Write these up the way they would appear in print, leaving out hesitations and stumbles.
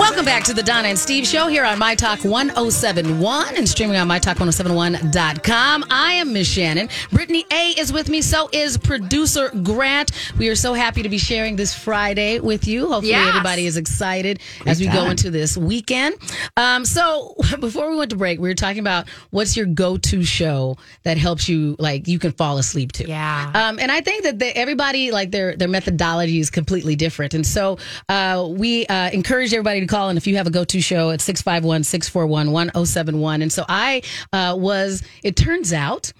Welcome back to the Donna and Steve Show here on My Talk 1071 and streaming on MyTalk1071.com. I am Miss Shannon. Brittany A. is with me. So is producer Grant. We are so happy to be sharing this Friday with you. Hopefully everybody is excited as we go into this weekend. So before we went to break, we were talking about what's your go-to show that helps you, like, you can fall asleep to. Yeah. And I think that everybody, like, their methodology is completely different. And so we encourage everybody to call in if you have a go-to show at 651-641-1071. And so I was, it turns out,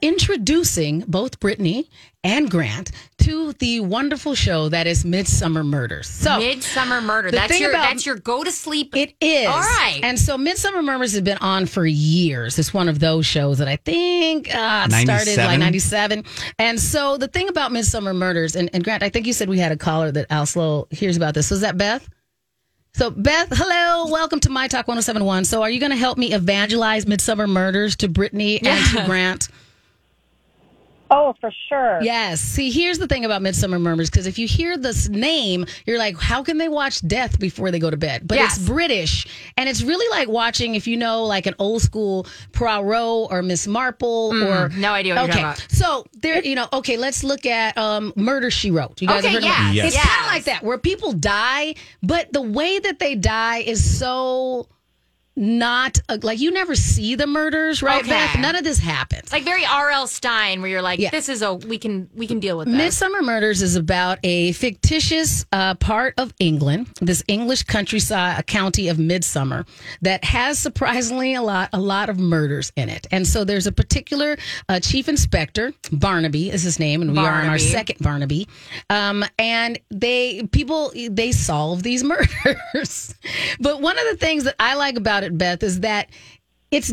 introducing both Brittany and Grant to the wonderful show that is Midsomer Murders. So Midsomer Murder. That's your go to sleep. It is. All right. And so Midsomer Murders has been on for years. It's one of those shows that I think started like 97. And so the thing about Midsomer Murders, and Grant, I think you said we had a caller that Oslo hears about this. Was that Beth? So, Beth, hello. Welcome to My Talk 1071. So, are you going to help me evangelize Midsomer Murders to Brittany and to Grant? Oh, for sure. Yes. See, here's the thing about Midsomer Murders, because if you hear this name, you're like, how can they watch death before they go to bed? But It's British, and it's really like watching, if you know, like an old school Poirot or Miss Marple or no idea what you're talking about. So there, let's look at Murder, She Wrote. You guys have heard of it? Yes. It's kind of like that, where people die, but the way that they die is so not you never see the murders, right, Beth? None of this happens. Like very R.L. Stein, where you're like, this is we can deal with this. Midsomer Murders is about a fictitious part of England, this English countryside county of Midsomer, that has surprisingly a lot of murders in it. And so there's a particular chief inspector, Barnaby is his name, and we are on our second Barnaby. And they solve these murders. But one of the things that I like about it, Beth, is that it's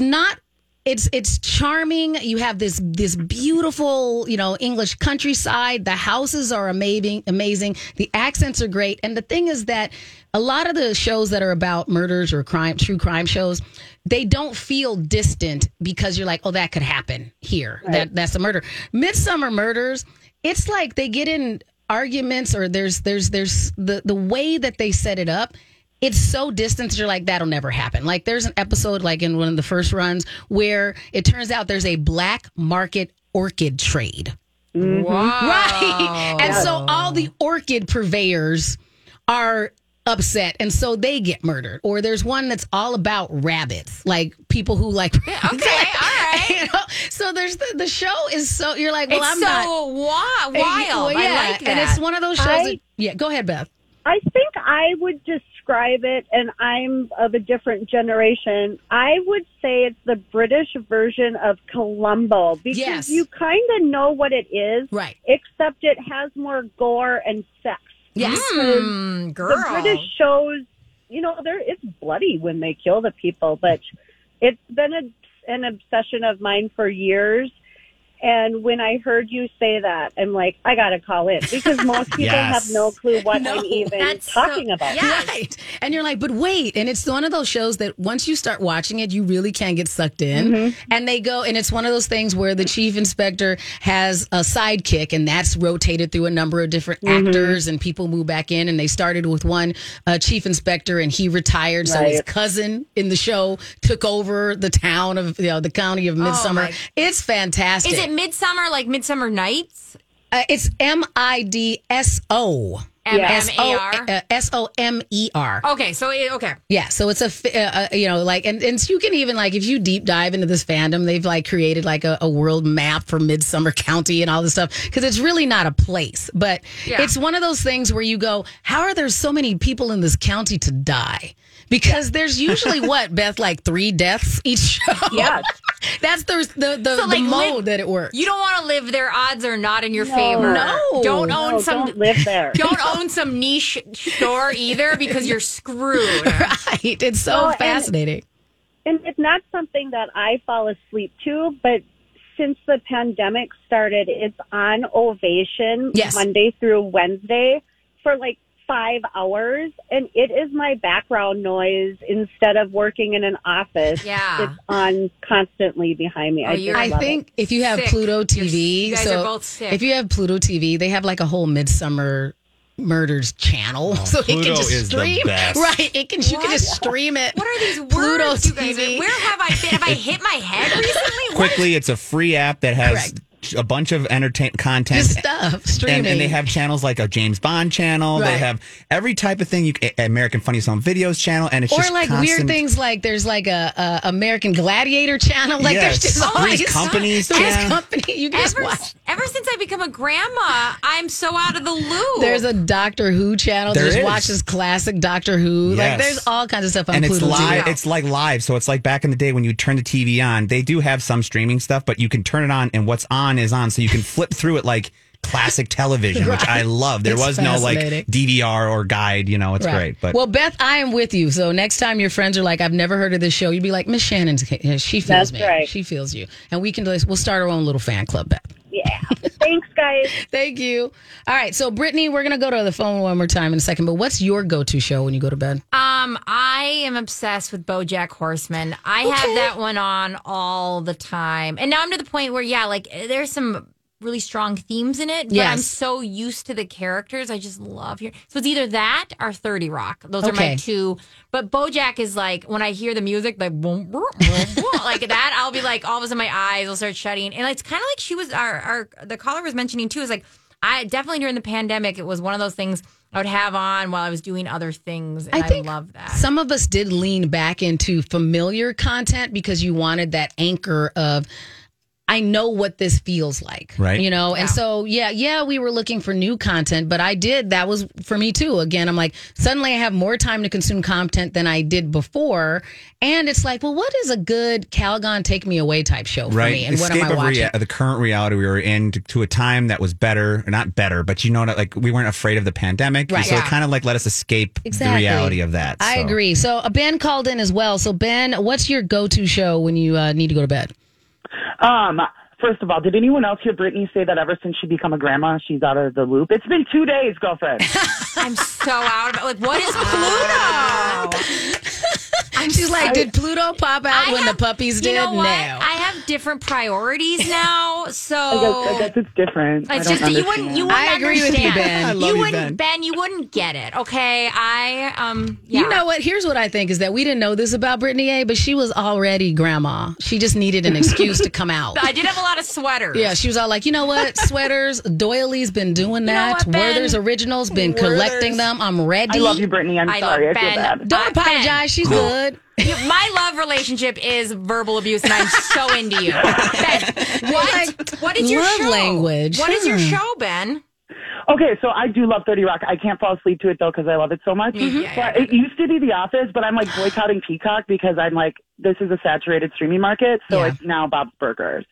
charming. You have this beautiful, English countryside. The houses are amazing. The accents are great. And the thing is that a lot of the shows that are about murders or true crime shows, they don't feel distant because you're like, oh, that could happen here. Right. That's a murder. Midsomer Murders, it's like they get in arguments, or there's the way that they set it up. It's so distant, you're like, that'll never happen. Like, there's an episode, like in one of the first runs, where it turns out there's a black market orchid trade. Mm-hmm. Wow. Right? And so all the orchid purveyors are upset, and so they get murdered. Or there's one that's all about rabbits, like people who like rabbits. Okay, all right. So there's the show is so, you're like, well, it's wild. I like that. And it's one of those shows. Go ahead, Beth. I think I would describe it, and I'm of a different generation. I would say it's the British version of Columbo, because you kind of know what it is, right? Except it has more gore and sex. Yes, girl. The British shows, it's bloody when they kill the people, but it's been an obsession of mine for years. And when I heard you say that, I'm like, I got to call in, because most people have no clue what I'm even talking about. Yes. Right. And you're like, but wait. And it's one of those shows that once you start watching it, you really can get sucked in. Mm-hmm. And they go, and it's one of those things where the chief inspector has a sidekick, and that's rotated through a number of different actors, and people move back in. And they started with one chief inspector, and he retired. So his cousin in the show took over the town of, the county of Midsomer. It's fantastic. Is it Midsomer, like Midsomer Nights? It's MIDSO. M-M-A-R? S-O-M-E-R. Okay, so, okay. Yeah, so it's a you know, like, and you can even, like, if you deep dive into this fandom, they've, like, created, like, a world map for Midsomer County and all this stuff, because it's really not a place. But it's one of those things where you go, how are there so many people in this county to die? Because there's usually, what, Beth, like 3 deaths each show? Yeah. That's the mode that it works. You don't want to live there. Odds are not in your favor. No. Don't live there. Don't own some niche store either, because you're screwed. Right. It's so fascinating. And it's not something that I fall asleep to, but since the pandemic started, it's on Ovation Monday through Wednesday for like 5 hours, and it is my background noise instead of working in an office. Yeah. It's on constantly behind me. I think if you have Pluto TV, you guys are both sick. If you have Pluto TV, they have like a whole Midsomer Murders channel. Oh, so Pluto, it can just stream. Right. You can just stream it. What are these words, Pluto you guys? TV. Where have I been? Have I hit my head recently? Quickly, it's a free app that has a bunch of entertainment content stuff streaming, and they have channels like a James Bond channel. Right. They have every type of thing. American Funniest Home Videos channel, and it's just like weird things. Like there's like a American Gladiator channel. Like there's just Three's Company. You guys watch. Ever since I become a grandma, I'm so out of the loop. There's a Doctor Who channel. Just watches classic Doctor Who. Yes. Like there's all kinds of stuff on Pluto. And it's live. It's like live. So it's like back in the day when you turn the TV on. They do have some streaming stuff, but you can turn it on, and what's on, so you can flip through it like classic television, which I love. There was no like DVR or guide, you know, it's great. But Beth, I am with you. So next time your friends are like, I've never heard of this show, you'd be like, Miss Shannon, she feels me. Right. She feels you. And we'll start our own little fan club, Beth. Yeah. Thanks, guys. Thank you. All right. So, Brittany, we're going to go to the phone one more time in a second. But what's your go-to show when you go to bed? I am obsessed with BoJack Horseman. I have that one on all the time. And now I'm to the point where, like, there's some really strong themes in it. But I'm so used to the characters. I just love hearing. So it's either that or 30 Rock. Those are my two. But BoJack is like, when I hear the music, like, boom, boom, boom, like that, I'll be like, all of a sudden my eyes will start shutting. And it's kind of like she was, the caller was mentioning too, is like, I definitely during the pandemic, it was one of those things I would have on while I was doing other things, and I love that. Some of us did lean back into familiar content because you wanted that anchor of, I know what this feels like, right? You know, and so, we were looking for new content, but that was for me too. Again, I'm like, suddenly I have more time to consume content than I did before. And it's like, well, what is a good Calgon take me away type show for me? And escape what am I watching? The current reality we were in to a time that was better, not better, but you know, like we weren't afraid of the pandemic. Right. So it kind of like let us escape the reality of that. So. I agree. So Ben called in as well. So Ben, what's your go-to show when you need to go to bed? First of all, did anyone else hear Brittany say that ever since she become a grandma, she's out of the loop? It's been 2 days, girlfriend. I'm so out of it. Like, what is Pluto? She's like, did Pluto pop out when the puppies did? No. I have different priorities now, so I guess it's different. It's I agree with you, Ben. I love you, Ben. You wouldn't get it, okay? You know what? Here's what I think is that we didn't know this about Brittany A, but she was already grandma. She just needed an excuse to come out. I did have a lot of sweaters. Yeah, she was all like, you know what? Sweaters, Doily's been doing that. You know what, Werther's Originals been collecting them. I'm ready. I love you, Brittany. I'm sorry. I feel bad. Don't apologize. Ben. She's good. My love relationship is verbal abuse, and I'm so into you. Ben, what is your show? Language. What is your show, Ben? Okay, so I do love 30 Rock. I can't fall asleep to it, though, because I love it so much. Mm-hmm. Yeah. It used to be The Office, but I'm, like, boycotting Peacock because I'm, like, this is a saturated streaming market, so it's now Bob's Burgers.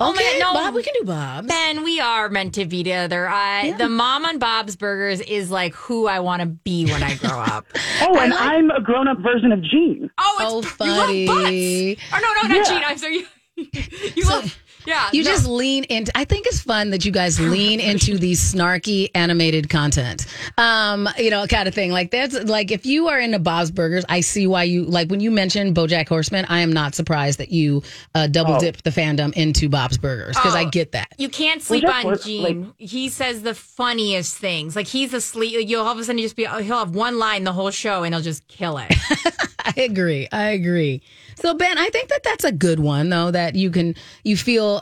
Okay, no, Bob, we can do Bob's. Ben, we are meant to be together. The mom on Bob's Burgers is, like, who I want to be when I grow up. I'm a grown-up version of Gene. Oh, it's funny. You love butts. Or no, not Gene. I'm sorry. You love... Yeah, you just lean into. I think it's fun that you guys lean into the snarky animated content, you know, kind of thing. Like that's like if you are into Bob's Burgers, I see why you like when you mentioned BoJack Horseman. I am not surprised that you double dipped the fandom into Bob's Burgers because I get that. You can't sleep on Gene. Like, he says the funniest things. Like he's asleep. You'll all of a sudden he'll have one line the whole show and he'll just kill it. I agree. So Ben, I think that's a good one though that you feel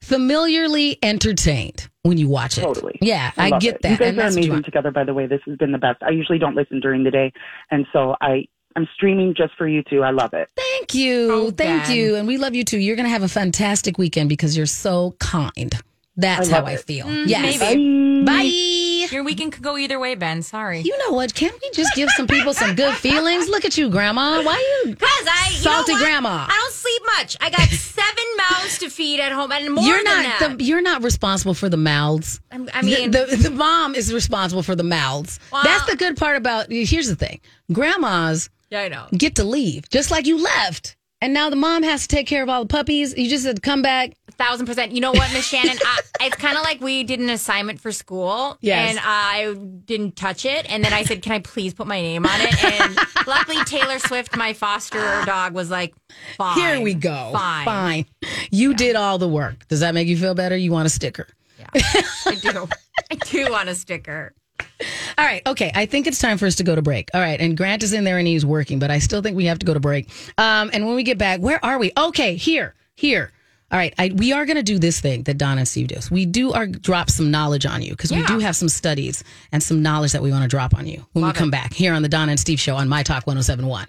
familiarly entertained when you watch it. Totally. Yeah, I get that. You guys are amazing together, by the way. This has been the best. I usually don't listen during the day, and so I'm streaming just for you two. I love it. Thank you. Oh, thank you. And we love you too. You're going to have a fantastic weekend because you're so kind. That's how I feel. Yes. Maybe. Bye. Your weekend could go either way, Ben. Sorry. You know what? Can't we just give some people some good feelings? Look at you, Grandma. Why are you? Because salty, you know, Grandma. I don't sleep much. I got 7 mouths to feed at home, and more than that. You're not responsible for the mouths. I mean, the mom is responsible for the mouths. Well, that's the good part about. Here's the thing, grandmas. Yeah, I know. Get to leave, just like you left. And now the mom has to take care of all the puppies. You just had to come back. 1,000%. You know what, Miss Shannon? It's kind of like we did an assignment for school. Yes. And I didn't touch it. And then I said, can I please put my name on it? And luckily, Taylor Swift, my foster dog, was like, fine. Here we go. Fine. You did all the work. Does that make you feel better? You want a sticker? Yeah, I do. I do want a sticker. All right. Okay. I think it's time for us to go to break. All right. And Grant is in there and he's working, but I still think we have to go to break. And when we get back, where are we? Okay. Here. All right. We are going to do this thing that Donna and Steve do. We do drop some knowledge on you because we do have some studies and some knowledge that we want to drop on you when we come back here on the Donna and Steve show on My Talk 1071.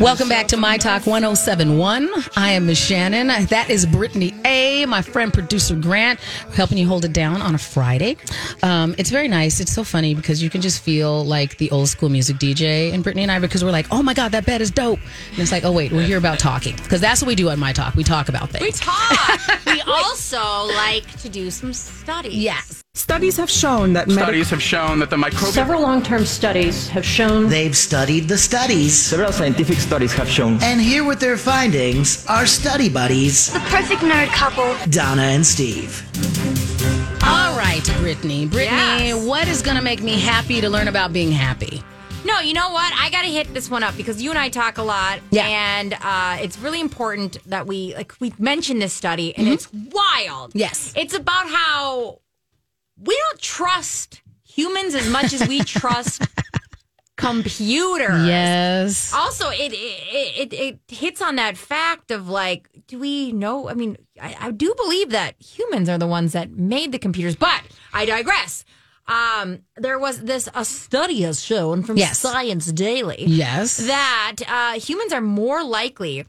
Welcome back to My Talk 1071. I am Miss Shannon. That is Brittany A., my friend, producer Grant, helping you hold it down on a Friday. It's very nice. It's so funny because you can just feel like the old school music DJ and Brittany and I, because we're like, oh my God, that bed is dope. And it's like, oh wait, we're here about talking. Because that's what we do on My Talk. We talk about things. We talk. We also like to do some studies. Yes. Studies have shown that the microbial... Several long-term studies have shown... They've studied the studies. Several scientific studies have shown... And here with their findings are study buddies... The perfect nerd couple... Donna and Steve. All right, Brittany. Yes. What is going to make me happy to learn about being happy? No, you know what? I got to hit this one up because you and I talk a lot. Yeah. And it's really important that we've mentioned this study, and it's wild. Yes. It's about how... we don't trust humans as much as we trust computers. Yes. Also, it hits on that fact of like, do we know? I mean, I do believe that humans are the ones that made the computers, but I digress. There was a study has shown from Science Daily. Yes. That humans are more likely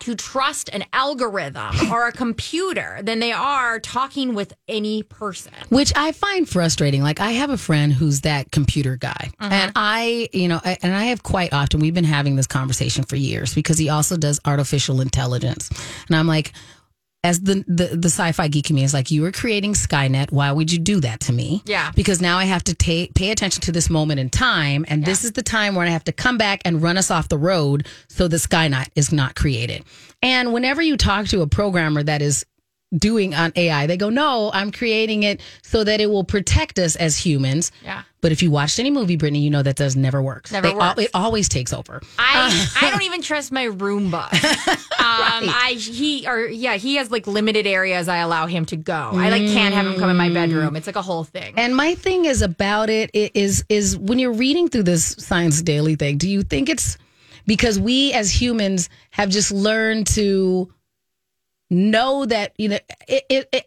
to trust an algorithm or a computer than they are talking with any person. Which I find frustrating. Like, I have a friend who's that computer guy. Uh-huh. And I have quite often, we've been having this conversation for years because he also does artificial intelligence. And I'm like, as the sci-fi geek in me is like, you were creating Skynet. Why would you do that to me? Yeah. Because now I have to pay attention to this moment in time. And this is the time where I have to come back and run us off the road so the Skynet is not created. And whenever you talk to a programmer that is doing on AI, they go, no, I'm creating it so that it will protect us as humans. Yeah. But if you watched any movie, Brittany, you know that does never works. It always takes over. I don't even trust my Roomba. He has like limited areas I allow him to go. I like can't have him come in my bedroom. It's like a whole thing. And my thing is about it is when you're reading through this Science Daily thing, do you think it's because we as humans have just learned to know that, you know,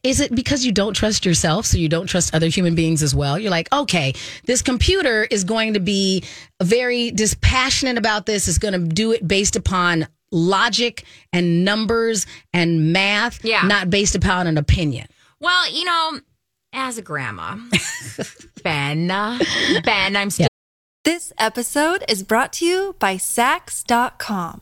is it because you don't trust yourself, so you don't trust other human beings as well? You're like, okay, this computer is going to be very dispassionate about this. It's going to do it based upon logic and numbers and math, not based upon an opinion. Well, you know, as a grandma, Ben, I'm still... This episode is brought to you by Saks.com.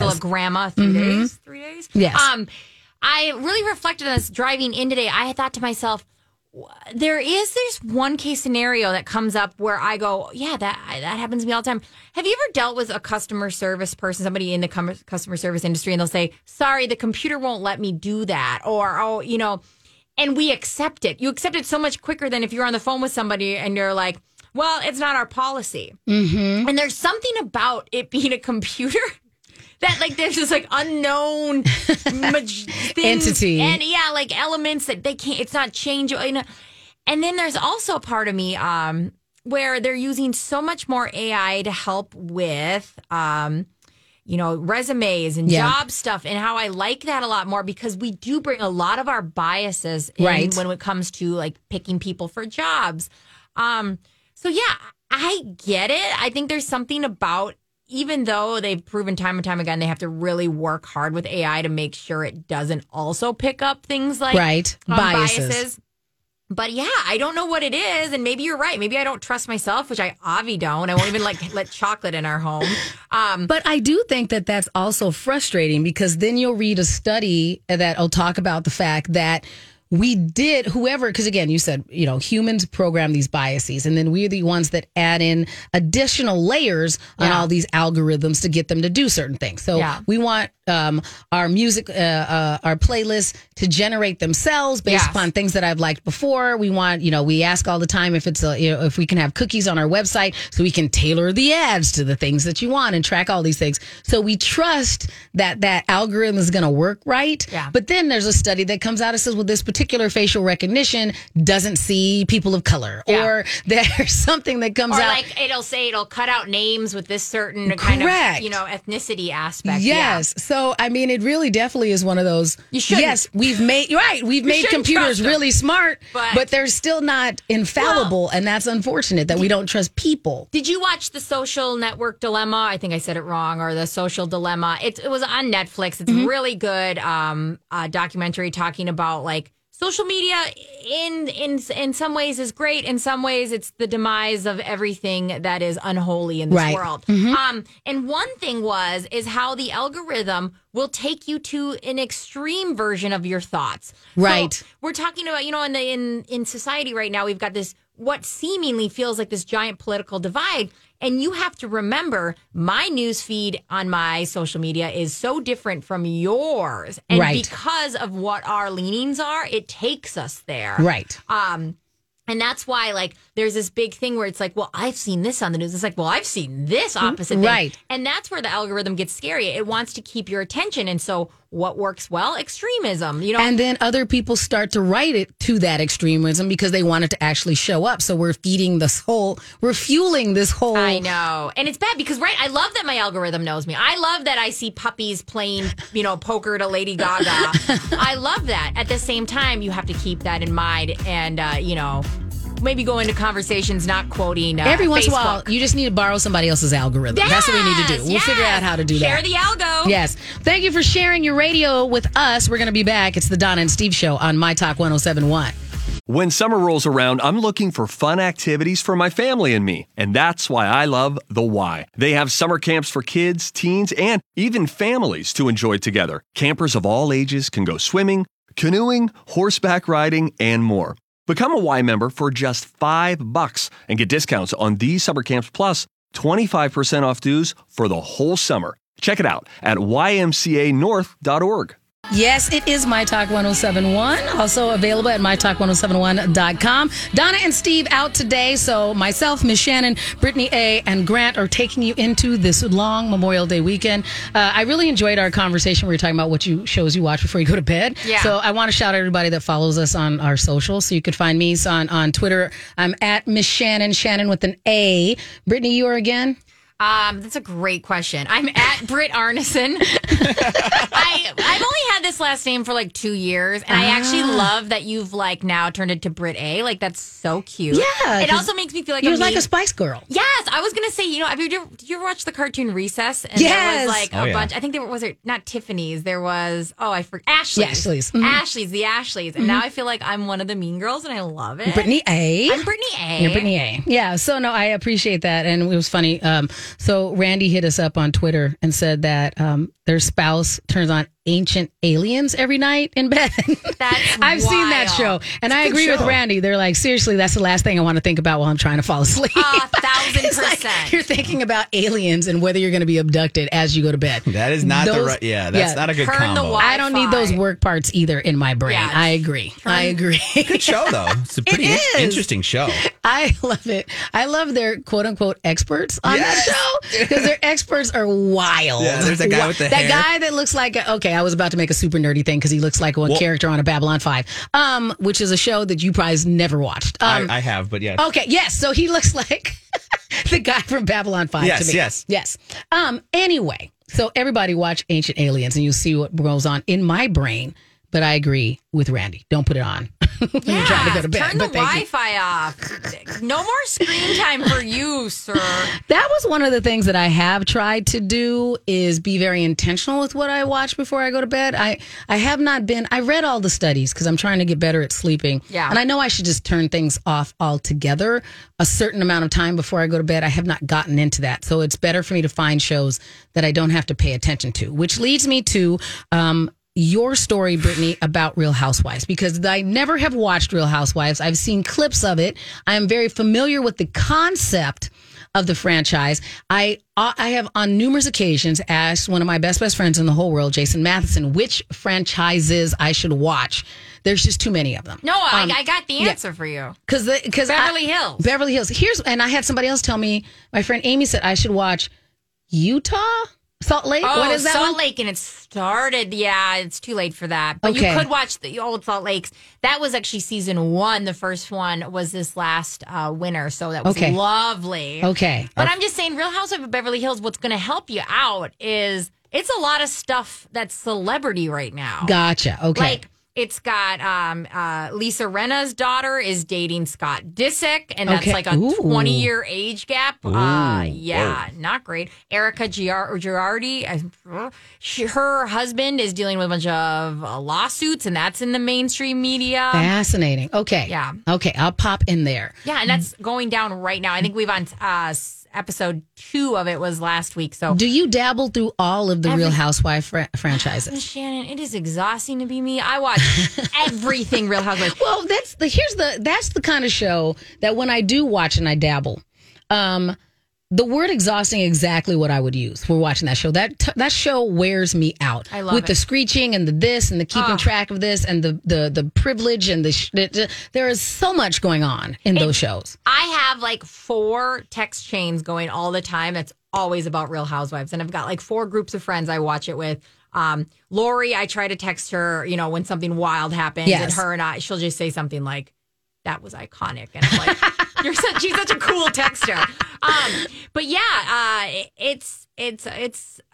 Of grandma, three days. Yes. I really reflected on this driving in today. I thought to myself, there is this one case scenario that comes up where I go, yeah, that happens to me all the time. Have you ever dealt with a customer service person, somebody in the customer service industry, and they'll say, sorry, the computer won't let me do that, or, oh, you know, and we accept it. You accept it so much quicker than if you're on the phone with somebody and you're like, well, it's not our policy. Mm-hmm. And there's something about it being a computer that, like, there's this, like, unknown entity. And, yeah, like, elements that they can't, it's not changeable. You know? And then there's also a part of me where they're using so much more AI to help with, you know, resumes and job stuff, and how I like that a lot more, because we do bring a lot of our biases in when it comes to, like, picking people for jobs. So, yeah, I get it. I think there's something about, even though they've proven time and time again, they have to really work hard with AI to make sure it doesn't also pick up things like biases. But yeah, I don't know what it is. And maybe you're right. Maybe I don't trust myself, which I obviously don't. I won't even let chocolate in our home. But I do think that that's also frustrating, because then you'll read a study that'll talk about the fact that we did, whoever, because again, you said, you know, humans program these biases, and then we're the ones that add in additional layers on all these algorithms to get them to do certain things. So we want our music, our playlists to generate themselves based upon things that I've liked before. We want, you know, we ask all the time if it's, if we can have cookies on our website so we can tailor the ads to the things that you want and track all these things. So we trust that that algorithm is going to work right. Yeah. But then there's a study that comes out and says, well, this particular facial recognition doesn't see people of color, or there's something that comes out, like it'll cut out names with this certain kind of, you know, ethnicity aspect. Yes. So I mean, it really definitely is one of those. You should. Yes, we've made computers really smart, but they're still not infallible, and that's unfortunate that we don't trust people. Did you watch The Social Dilemma? I think I said it wrong, or The Social Dilemma. It was on Netflix. It's really good documentary talking about, like, social media in some ways is great. In some ways, it's the demise of everything that is unholy in this world. Mm-hmm. And one thing is how the algorithm will take you to an extreme version of your thoughts. Right. So we're talking about, you know, in society right now, we've got this, what seemingly feels like this giant political divide. And you have to remember, my news feed on my social media is so different from yours. And because of what our leanings are, it takes us there. Right. And that's why, like, there's this big thing where it's like, well, I've seen this on the news. It's like, well, I've seen this opposite thing. Right. And that's where the algorithm gets scary. It wants to keep your attention. And so what works well? Extremism, you know. And then other people start to write it to that extremism because they want it to actually show up. So we're fueling this whole. I know. And it's bad because, I love that my algorithm knows me. I love that I see puppies playing, you know, poker to Lady Gaga. I love that. At the same time, you have to keep that in mind and, you know, maybe go into conversations not quoting every once in a while. You just need to borrow somebody else's algorithm. Yes, that's what we need to do. We'll figure out how to do that. Share the algo. Yes. Thank you for sharing your radio with us. We're going to be back. It's the Donna and Steve Show on My Talk 1071. When summer rolls around, I'm looking for fun activities for my family and me, and that's why I love The Y. They have summer camps for kids, teens, and even families to enjoy together. Campers of all ages can go swimming, canoeing, horseback riding, and more. Become a Y member for just $5 and get discounts on these summer camps plus 25% off dues for the whole summer. Check it out at ymcanorth.org. Yes, it is My Talk 1071, also available at MyTalk1071.com. Donna and Steve out today, so myself, Miss Shannon, Brittany A., and Grant are taking you into this long Memorial Day weekend. I really enjoyed our conversation. We were talking about what shows you watch before you go to bed. Yeah. So I want to shout out everybody that follows us on our socials. So you could find me on Twitter. I'm at Miss Shannon, Shannon with an A. Brittany, you are again? That's a great question. I'm at Britt Arneson. I've only had this last name for like 2 years, and I actually love that you've like now turned it to Britt A. Like that's so cute. Yeah, it also makes me feel like you're like a Spice Girl. Yes, I was gonna say. You know, did you ever watch the cartoon Recess? And yes, there was like a bunch. I think there was not Tiffany's. There was Ashley's. Ashley's. Mm-hmm. Ashley's. And now I feel like I'm one of the mean girls, and I love it. Brittany A. I'm Brittany A. You're Brittany A. Yeah. So no, I appreciate that, and it was funny. So Randy hit us up on Twitter and said that their spouse turns on Ancient Aliens every night in bed. I've seen that show. And I agree with Randy. They're like, seriously, that's the last thing I want to think about while I'm trying to fall asleep. 1,000%. Like you're thinking about aliens and whether you're going to be abducted as you go to bed. That is not the right. Yeah, that's not a good combo. I don't need those work parts either in my brain. Yeah. I agree. Good show, though. It's a pretty interesting show. I love it. I love their quote-unquote experts on that show because their experts are wild. Yeah, there's that guy with the hair. That guy that looks like I was about to make a super nerdy thing because he looks like one character on a Babylon 5, which is a show that you probably never watched. I have, but yes. Okay, yes. So he looks like the guy from Babylon 5 to me. Yes. Anyway, so everybody watch Ancient Aliens and you'll see what goes on in my brain. But I agree with Randy. Don't put it on. You're trying to go to bed. Turn the Wi-Fi off. No more screen time for you, sir. That was one of the things that I have tried to do is be very intentional with what I watch before I go to bed. I have not been. I read all the studies because I'm trying to get better at sleeping. Yeah. And I know I should just turn things off altogether a certain amount of time before I go to bed. I have not gotten into that. So it's better for me to find shows that I don't have to pay attention to, which leads me to your story, Brittany, about Real Housewives, because I never have watched Real Housewives. I've seen clips of it. I am very familiar with the concept of the franchise. I have on numerous occasions asked one of my best friends in the whole world, Jason Matheson, which franchises I should watch. There's just too many of them. No, I got the answer for you. Because Beverly Hills. Beverly Hills. And I had somebody else tell me, my friend Amy said I should watch Utah? Salt Lake? Oh, what is that? Salt Lake, and it started. Yeah, it's too late for that. But you could watch the old Salt Lakes. That was actually season 1. The first one was this last winter, so that was lovely. Okay. But I'm just saying, Real Housewives of Beverly Hills, what's going to help you out is it's a lot of stuff that's celebrity right now. Gotcha. Okay. Like, it's got Lisa Rinna's daughter is dating Scott Disick, and that's like a 20-year age gap. Not great. Erica Girardi, her husband is dealing with a bunch of lawsuits, and that's in the mainstream media. Fascinating. Okay. Yeah. Okay, I'll pop in there. Yeah, and that's going down right now. I think we've on episode 2 of it was last week. So, do you dabble through all of the Real Housewife franchises? Shannon, it is exhausting to be me. I watch everything Real Housewife. Well, that's the kind of show that when I do watch and I dabble, the word exhausting exactly what I would use for watching that show. That show wears me out. I love with it. The screeching and the this and the keeping track of this and the privilege and there is so much going on in those shows. I have like 4 text chains going all the time. That's always about Real Housewives, and I've got like 4 groups of friends I watch it with. Lori, I try to text her, you know, when something wild happens, and her and I, she'll just say something like, "That was iconic," and I'm like. She's such a cool texter. But yeah, it's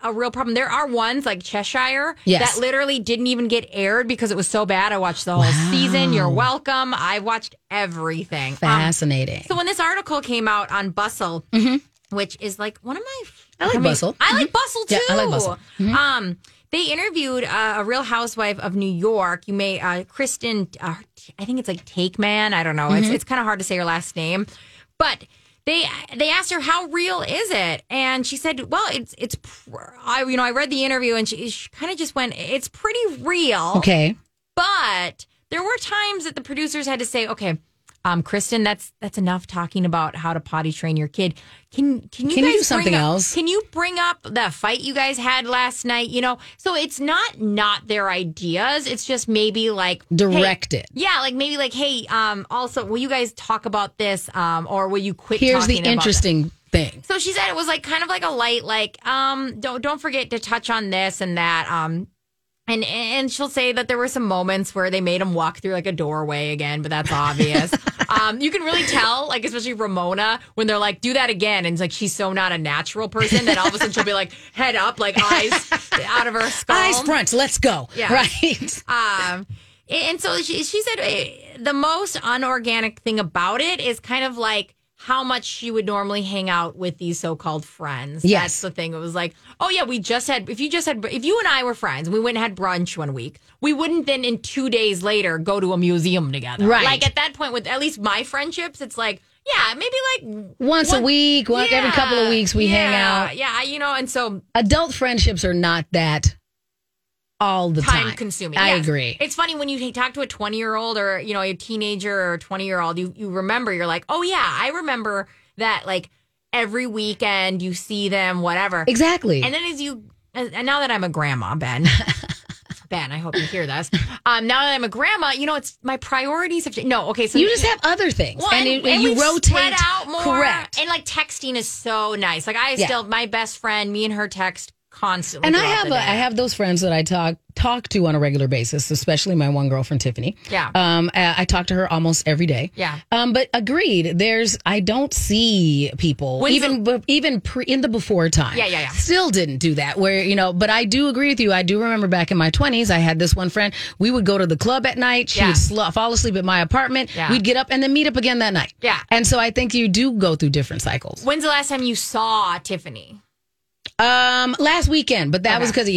a real problem. There are ones like Cheshire that literally didn't even get aired because it was so bad. I watched the whole season. You're welcome. I watched everything. Fascinating. So when this article came out on Bustle, which is like one of my... Bustle. I like Bustle too. Yeah, I like Bustle. Mm-hmm. They interviewed a Real Housewife of New York. You may, Kristen, I think it's like Takeman. I don't know. Mm-hmm. It's kind of hard to say her last name, but they asked her, how real is it? And she said, well, I read the interview and she kind of just went, it's pretty real. Okay. But there were were times that the producers had to say, okay, Kristen, that's enough talking about how to potty train your kid. Can you guys do something else? Can you bring up the fight you guys had last night? You know, so it's not their ideas. It's just maybe like direct it. Yeah, like maybe like, hey, also, will you guys talk about this? Or will you quit? Here's talking the interesting thing. So she said it was like kind of like a light, like don't forget to touch on this and that. And she'll say that there were some moments where they made him walk through like a doorway again, but that's obvious. You can really tell, like especially Ramona, when they're like, do that again. And it's like, she's so not a natural person that all of a sudden she'll be like head up, like eyes out of her skull. Eyes front, let's go. Yeah. Right. And so she said the most unorganic thing about it is kind of like, how much she would normally hang out with these so-called friends. Yes. That's the thing. It was like, oh yeah, if you and I were friends, we went and had brunch one week, we wouldn't then in 2 days later go to a museum together. Right. Like at that point, with at least my friendships, it's like, yeah, maybe like once a week, every couple of weeks we hang out. Yeah, and so adult friendships are not that all the time consuming. I agree. It's funny when you talk to a 20-year-old or a teenager or a 20-year-old, you remember, you're like, oh yeah, I remember that, like every weekend you see them, whatever. Exactly. And then and now that I'm a grandma, Ben, I hope you hear this. Now that I'm a grandma, it's my priorities have changed. No, okay. So you just have other things, well, and you rotate out more. Correct. And like texting is so nice. Like I still, my best friend, me and her text constantly, and I have those friends that I talk to on a regular basis, especially my one girlfriend Tiffany. Yeah, I talk to her almost every day. Yeah, but agreed. I don't see people even in the before time. Yeah. Still didn't do that. But I do agree with you. I do remember back in my 20s, I had this one friend. We would go to the club at night. She would fall asleep at my apartment. Yeah. We'd get up and then meet up again that night. Yeah, and so I think you do go through different cycles. When's the last time you saw Tiffany? Last weekend, but that was because we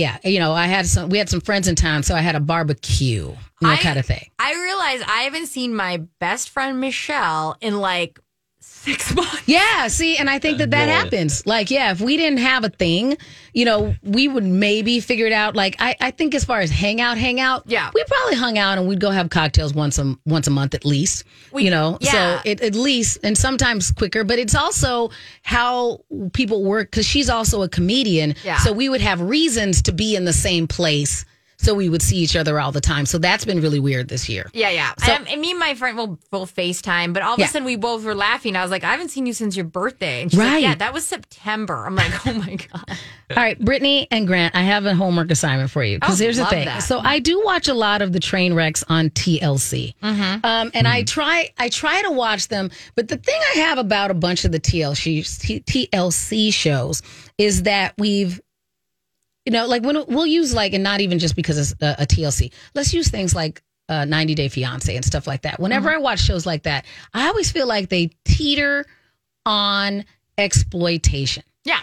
had some friends in town, so I had a barbecue, kind of thing. I realize I haven't seen my best friend Michelle in like 6 months. Yeah, see, and I think that happens. Like, yeah, if we didn't have a thing, we would maybe figure it out. Like, I think as far as hang out, we probably hung out and we'd go have cocktails once a month at least. So at least, and sometimes quicker. But it's also how people work, because she's also a comedian, so we would have reasons to be in the same place. So we would see each other all the time. So that's been really weird this year. Yeah. So, and me and my friend will both FaceTime, but all of a sudden we both were laughing. I was like, I haven't seen you since your birthday. And she's like, yeah, that was September. I'm like, oh my God. All right, Brittany and Grant, I have a homework assignment for you. Because here's the thing. That. So I do watch a lot of the train wrecks on TLC. Mm-hmm. I try to watch them. But the thing I have about a bunch of the TLC shows is that we'll use like, and not even just because it's a TLC, let's use things like 90 Day Fiance and stuff like that. Whenever I watch shows like that, I always feel like they teeter on exploitation. Yeah.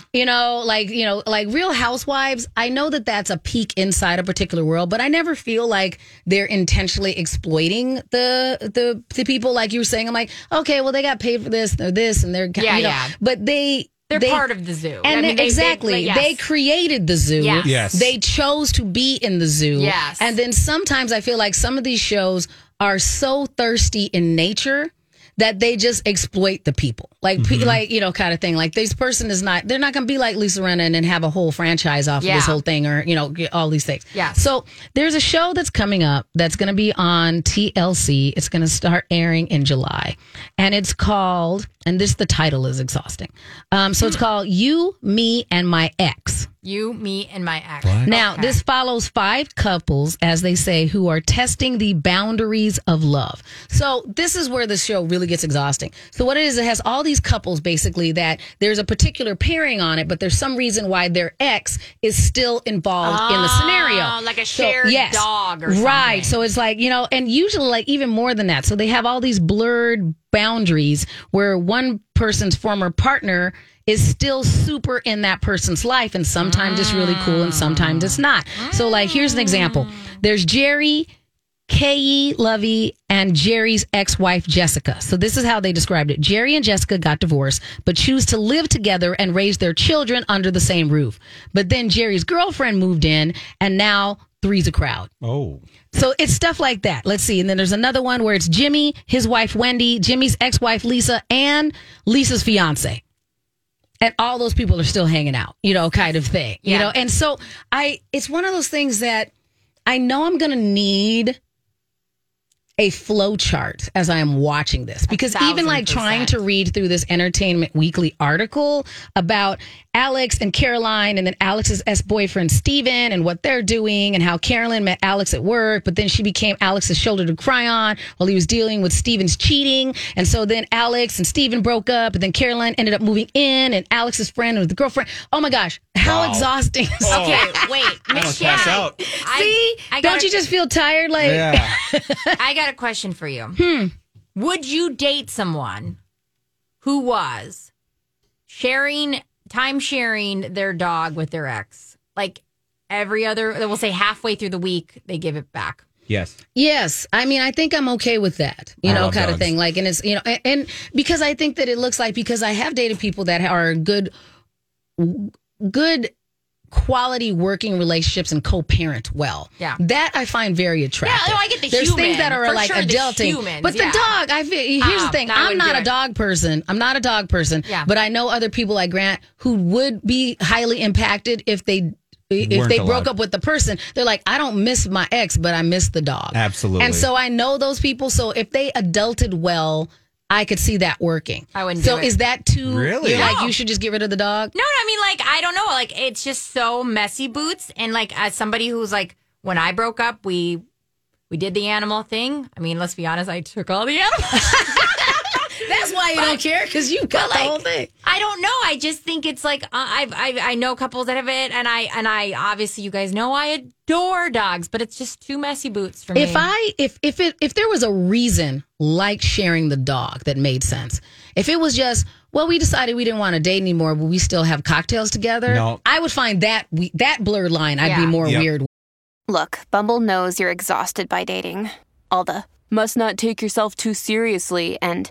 Like Real Housewives, I know that that's a peek inside a particular world, but I never feel like they're intentionally exploiting the people like you were saying. I'm like, okay, well, they got paid for this or this and they're but they're part of the zoo. And they created the zoo. Yes. They chose to be in the zoo. Yes. And then sometimes I feel like some of these shows are so thirsty in nature that they just exploit the people. Like, kind of thing. Like, this person they're not going to be like Lisa Rinna and then have a whole franchise off of this whole thing or, all these things. Yeah. So there's a show that's coming up that's going to be on TLC. It's going to start airing in July. And it's called, the title is exhausting. It's called You, Me, and My Ex. You, Me, and My Ex. What? Now, this follows 5 couples, as they say, who are testing the boundaries of love. So this is where the show really gets exhausting. So what it is, it has all these couples, basically, that there's a particular pairing on it, but there's some reason why their ex is still involved in the scenario. Like a shared dog or something. Right. So it's like, and usually like even more than that. So they have all these blurred boundaries where one person's former partner is still super in that person's life, and sometimes it's really cool and sometimes it's not. So like, here's an example. There's Jerry, K.E. Lovey, and Jerry's ex-wife, Jessica. So this is how they described it. Jerry and Jessica got divorced, but choose to live together and raise their children under the same roof. But then Jerry's girlfriend moved in, and now three's a crowd. Oh. So it's stuff like that. Let's see. And then there's another one where it's Jimmy, his wife, Wendy, Jimmy's ex-wife, Lisa, and Lisa's fiance. And all those people are still hanging out, you know, kind of thing, you know? And so it's one of those things that I know I'm going to need a flow chart as I am watching this, because even like trying to read through this Entertainment Weekly article about Alex and Caroline and then Alex's ex-boyfriend Steven and what they're doing and how Carolyn met Alex at work, but then she became Alex's shoulder to cry on while he was dealing with Steven's cheating. And so then Alex and Steven broke up, and then Caroline ended up moving in, and Alex's friend was the girlfriend. Oh my gosh, how exhausting. Oh. Okay, wait, Michelle. Don't you just feel tired? Like, yeah. I got a question for you. Would you date someone who was sharing their dog with their ex? Like every other, we'll say halfway through the week, they give it back. Yes. I mean, I think I'm okay with that, you know, kind of thing. Like, and it's, you know, and because I think that it looks like, because I have dated people that are good quality working relationships and co-parent well. Yeah. That I find very attractive. Yeah, no, I get the There's things that are for like sure, adulting. But the dog, I feel, here's the thing. I'm not a dog person. Yeah. But I know other people like Grant who would be highly impacted if they broke up with the person. They're like, I don't miss my ex, but I miss the dog. Absolutely. And so I know those people. So if they adulted well, I could see that working. I wouldn't do it. So is that too... Really? You're like, you should just get rid of the dog? No, I mean, like, I don't know. Like, it's just so messy, Boots. And, like, as somebody who's, like, when I broke up, we did the animal thing. I mean, let's be honest, I took all the animals. That's why you don't care, because you got the whole thing. I don't know. I just think it's, like, I know couples that have it, and I obviously, you guys know I adore dogs, but it's just too messy, Boots, for me. If there was a reason... like sharing the dog that made sense. If it was just, well, we decided we didn't want to date anymore, but we still have cocktails together, I would find that blurred line, I'd be more weird. Look, Bumble knows you're exhausted by dating. All the, must not take yourself too seriously, and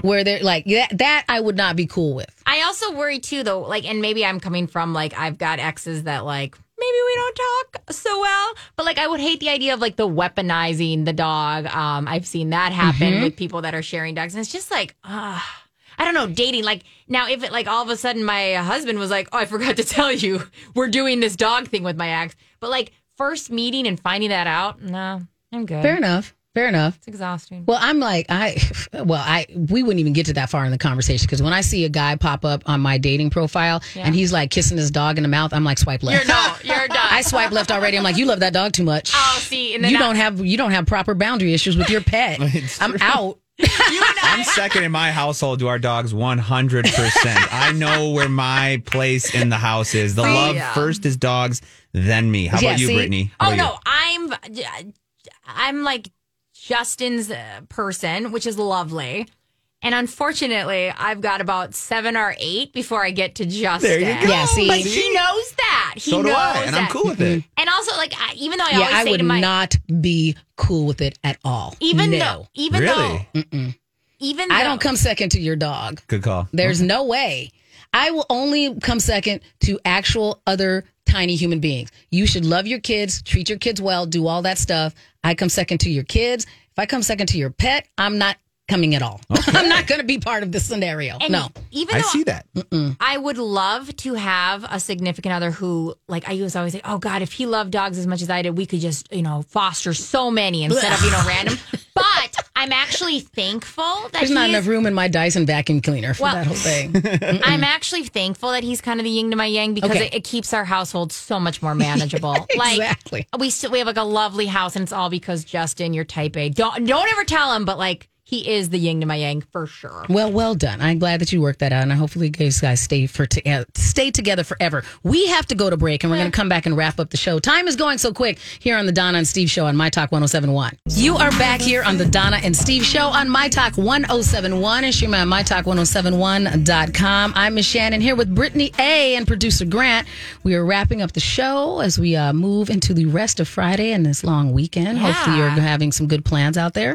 Where they're like that I would not be cool with. I also worry too, though, like, and maybe I'm coming from like I've got exes that like maybe we don't talk so well, but like I would hate the idea of like the weaponizing the dog. I've seen that happen with people that are sharing dogs, and it's just like I don't know, dating. Like now, if it like all of a sudden my husband was like, oh, I forgot to tell you, we're doing this dog thing with my ex, but like first meeting and finding that out, no, I'm good. Fair enough. It's exhausting. Well, I'm like, we wouldn't even get to that far in the conversation, because when I see a guy pop up on my dating profile and he's like kissing his dog in the mouth, I'm like, swipe left. You're done. I swipe left already. I'm like, you love that dog too much. Oh, see, and then you don't have proper boundary issues with your pet. I'm out. I'm second in my household to our dogs 100%. I know where my place in the house is. The love first is dogs, then me. How about you, Brittany? I'm like Justin's person, which is lovely. And unfortunately, I've got about 7 or 8 before I get to Justin. There you go. Yeah, but he knows that. He so knows do I, and that. I'm cool with it. And also, like, even though I always say to my... I would not be cool with it at all. Even though... I don't come second to your dog. Good call. There's no way. I will only come second to actual other tiny human beings. You should love your kids, treat your kids well, do all that stuff. I come second to your kids. If I come second to your pet, I'm not coming at all. Okay. I'm not going to be part of this scenario. And no. Even though I see that. I would love to have a significant other who, like, I was always like, oh, God, if he loved dogs as much as I did, we could just, you know, foster so many and set up, you know, random. But I'm actually thankful that there's not enough room in my Dyson vacuum cleaner for that whole thing. I'm actually thankful that he's kind of the yin to my yang because it keeps our household so much more manageable. Yeah, exactly. Like we have like a lovely house, and it's all because Justin, you're type A. Don't ever tell him, but like he is the yin to my yang for sure. Well done. I'm glad that you worked that out, and I hopefully you guys stay together forever. We have to go to break, and we're going to come back and wrap up the show. Time is going so quick here on the Donna and Steve Show on My Talk 1071. You are back here on the Donna and Steve Show on My Talk 1071 and streaming on MyTalk1071.com. I'm Miss Shannon here with Brittany A. and producer Grant. We are wrapping up the show as we move into the rest of Friday and this long weekend. Yeah. Hopefully you're having some good plans out there.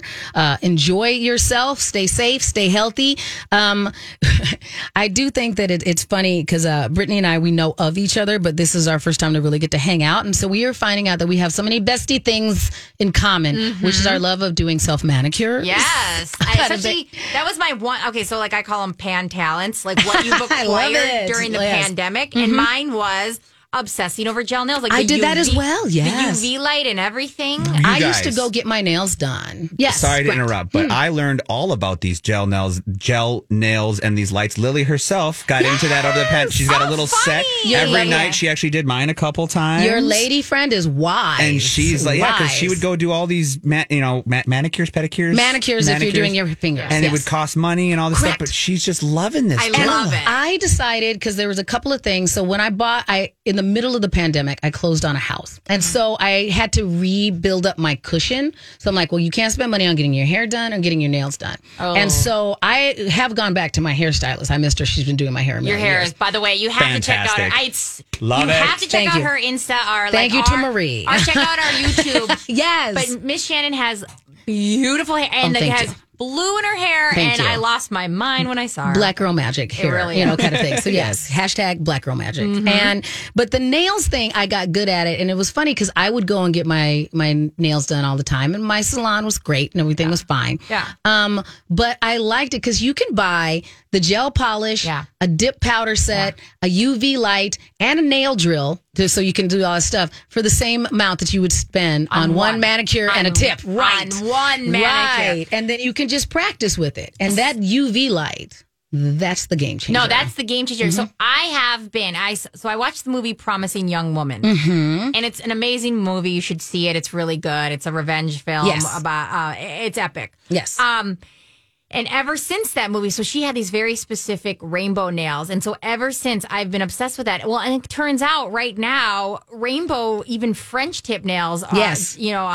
Enjoy yourself, stay safe, stay healthy. I do think that it's funny because Brittany and I, we know of each other, but this is our first time to really get to hang out, and so we are finding out that we have so many bestie things in common, which is our love of doing self manicure. Yes, that was my one. Okay, so like I call them pan talents, like what you've acquired during the pandemic, and mine was obsessing over gel nails. Like I did that as well, yes. The UV light and everything. I used to go get my nails done. Yes. Sorry to interrupt, but I learned all about these gel nails and these lights. Lily herself got into that over the past. She's got a little set every night. She actually did mine a couple times. Your lady friend is wise. And she's like, yeah, because she would go do all these manicures, pedicures. Manicures if you're doing your fingers. And it would cost money and all this stuff, but she's just loving this. I love it. I decided, because there was a couple of things, so when I bought, in the middle of the pandemic, I closed on a house. And so I had to rebuild up my cushion. So I'm like, well, you can't spend money on getting your hair done or getting your nails done. Oh. And so I have gone back to my hairstylist. I missed her. She's been doing my hair. Your hair is, by the way, you have to check out her. Have to check out her Insta. Thank you to Marie. Check out our YouTube. Yes. But Miss Shannon has beautiful hair. And blue in her hair, I lost my mind when I saw her. Black girl magic hair, really kind of thing. So yes, hashtag black girl magic. But the nails thing, I got good at it, and it was funny because I would go and get my nails done all the time, and my salon was great, and everything was fine. Yeah. But I liked it because you can buy the gel polish, a dip powder set, a UV light, and a nail drill, so you can do all this stuff for the same amount that you would spend on one manicure and a tip. Right. On one manicure. Right. And then you can just practice with it. And that UV light, that's the game changer. No, that's the game changer. So I watched the movie Promising Young Woman. And it's an amazing movie. You should see it. It's really good. It's a revenge film. Yes. About, it's epic. Yes. And ever since that movie, so she had these very specific rainbow nails. And so ever since, I've been obsessed with that. Well, and it turns out right now, rainbow, even French tip nails are,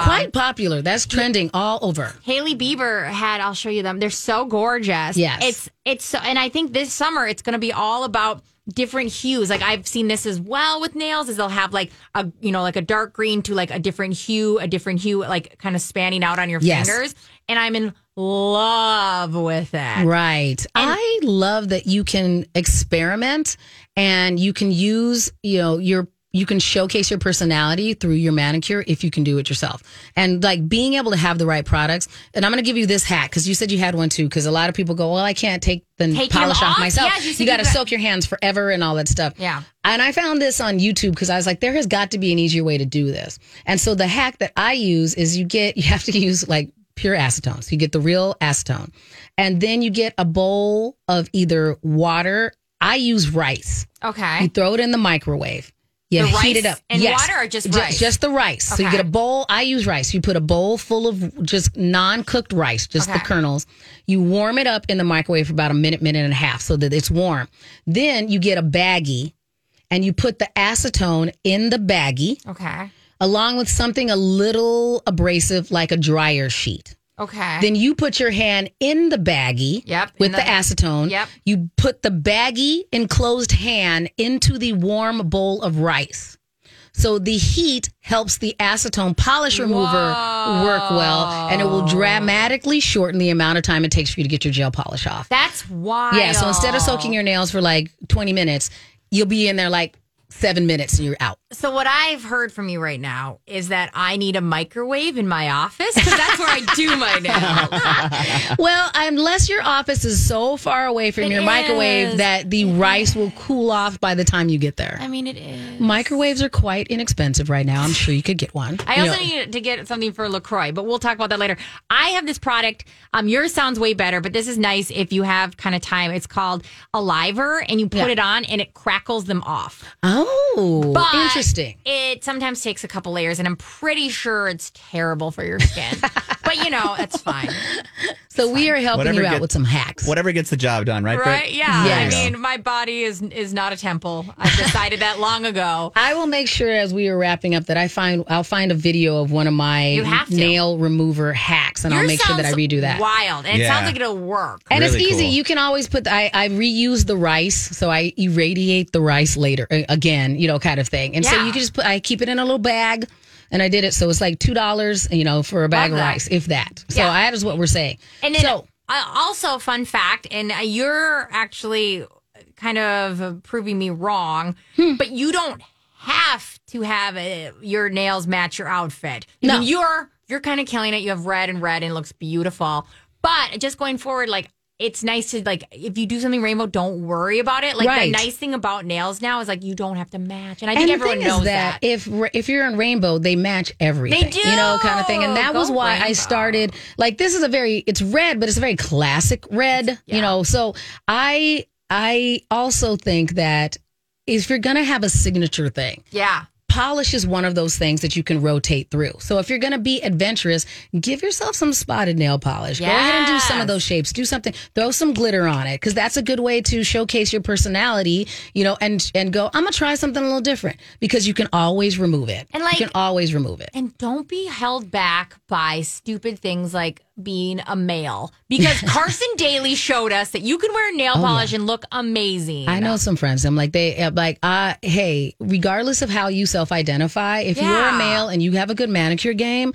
quite popular. That's trending all over. Hailey Bieber had, I'll show you them. They're so gorgeous. Yes. And I think this summer, it's going to be all about different hues. Like I've seen this as well with nails, is they'll have like a like a dark green to like a different hue, like kind of spanning out on your fingers. And I'm in love with that. Right. And I love that you can experiment and you can use you can showcase your personality through your manicure if you can do it yourself. And like being able to have the right products. And I'm going to give you this hack because you said you had one too, because a lot of people go, well, I can't take polish off myself. Yeah, you got to soak your hands forever and all that stuff. Yeah. And I found this on YouTube because I was like, there has got to be an easier way to do this. And so the hack that I use is you have to use like pure acetone. So you get the real acetone. And then you get a bowl of either water. I use rice. Okay. You throw it in the microwave. You heat it up. And water or just rice? Just the rice. Okay. So you get a bowl. I use rice. You put a bowl full of just non-cooked rice, just the kernels. You warm it up in the microwave for about a minute and a half so that it's warm. Then you get a baggie and you put the acetone in the baggie. Okay. Along with something a little abrasive like a dryer sheet. Okay. Then you put your hand in the baggie with the acetone. Yep. You put the baggie enclosed hand into the warm bowl of rice. So the heat helps the acetone polish remover work well, and it will dramatically shorten the amount of time it takes for you to get your gel polish off. That's wild. Yeah, so instead of soaking your nails for like 20 minutes, you'll be in there like 7 minutes and you're out. So what I've heard from you right now is that I need a microwave in my office because that's where I do my nails. Well, unless your office is so far away from your microwave that the rice will cool off by the time you get there. I mean, it is. Microwaves are quite inexpensive right now. I'm sure you could get one. I also need to get something for LaCroix, but we'll talk about that later. I have this product. Yours sounds way better, but this is nice if you have kind of time. It's called Aliver, and you put it on, and it crackles them off. Oh, but interesting. It sometimes takes a couple layers, and I'm pretty sure it's terrible for your skin. But, you know, it's fine. So we are helping you out with some hacks. Whatever gets the job done, right? Right, yeah. Yes. I mean, my body is not a temple. I've decided that long ago. I will make sure as we are wrapping up that I'll find a video of one of my nail remover hacks, and I'll make sure that I redo that. Wild. And it sounds like it'll work. And really it's easy. Cool. You can always put... I reuse the rice, so I irradiate the rice later, again, you know, kind of thing. And so you can just put... I keep it in a little bag. And I did it, so it's like $2, you know, for a bag of rice, if that. So that is what we're saying. And then also, fun fact, and you're actually kind of proving me wrong, but you don't have to have your nails match your outfit. No. I mean, you're kind of killing it. You have red, and it looks beautiful. But just going forward, like, it's nice to, like, if you do something rainbow, don't worry about it. Like, the nice thing about nails now is, like, you don't have to match. And I think everyone knows that. If you're in rainbow, they match everything. They do. You know, kind of thing. And that was why I started, like, this is it's red, but it's a very classic red, you know. So I also think that if you're going to have a signature thing. Yeah. Polish is one of those things that you can rotate through. So if you're going to be adventurous, give yourself some spotted nail polish. Yes. Go ahead and do some of those shapes. Do something. Throw some glitter on it because that's a good way to showcase your personality, you know, and go, I'm going to try something a little different because you can always remove it. And you can always remove it. And don't be held back by stupid things like being a male because Carson Daly showed us that you can wear nail polish and look amazing. I know some friends. I'm like, hey, regardless of how you self-identify, if you're a male and you have a good manicure game,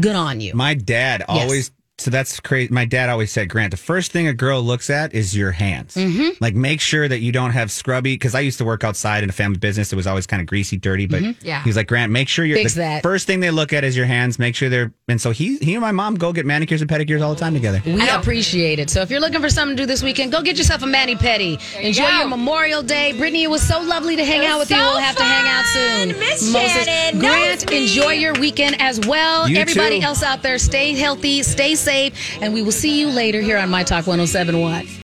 good on you. My dad always... So that's crazy. My dad always said, Grant, the first thing a girl looks at is your hands. Mm-hmm. Like, make sure that you don't have scrubby. Because I used to work outside in a family business. It was always kind of greasy, dirty. But he's like, Grant, make sure you're... The first thing they look at is your hands. Make sure they're... And so he and my mom go get manicures and pedicures all the time together. We appreciate it. So if you're looking for something to do this weekend, go get yourself a mani-pedi. Enjoy your Memorial Day. Brittany, it was so lovely to hang out with you. We'll have to hang out soon. Miss Shannon. Grant, enjoy your weekend as well. Everybody else out there, stay healthy, stay safe. And we will see you later here on My Talk 1071.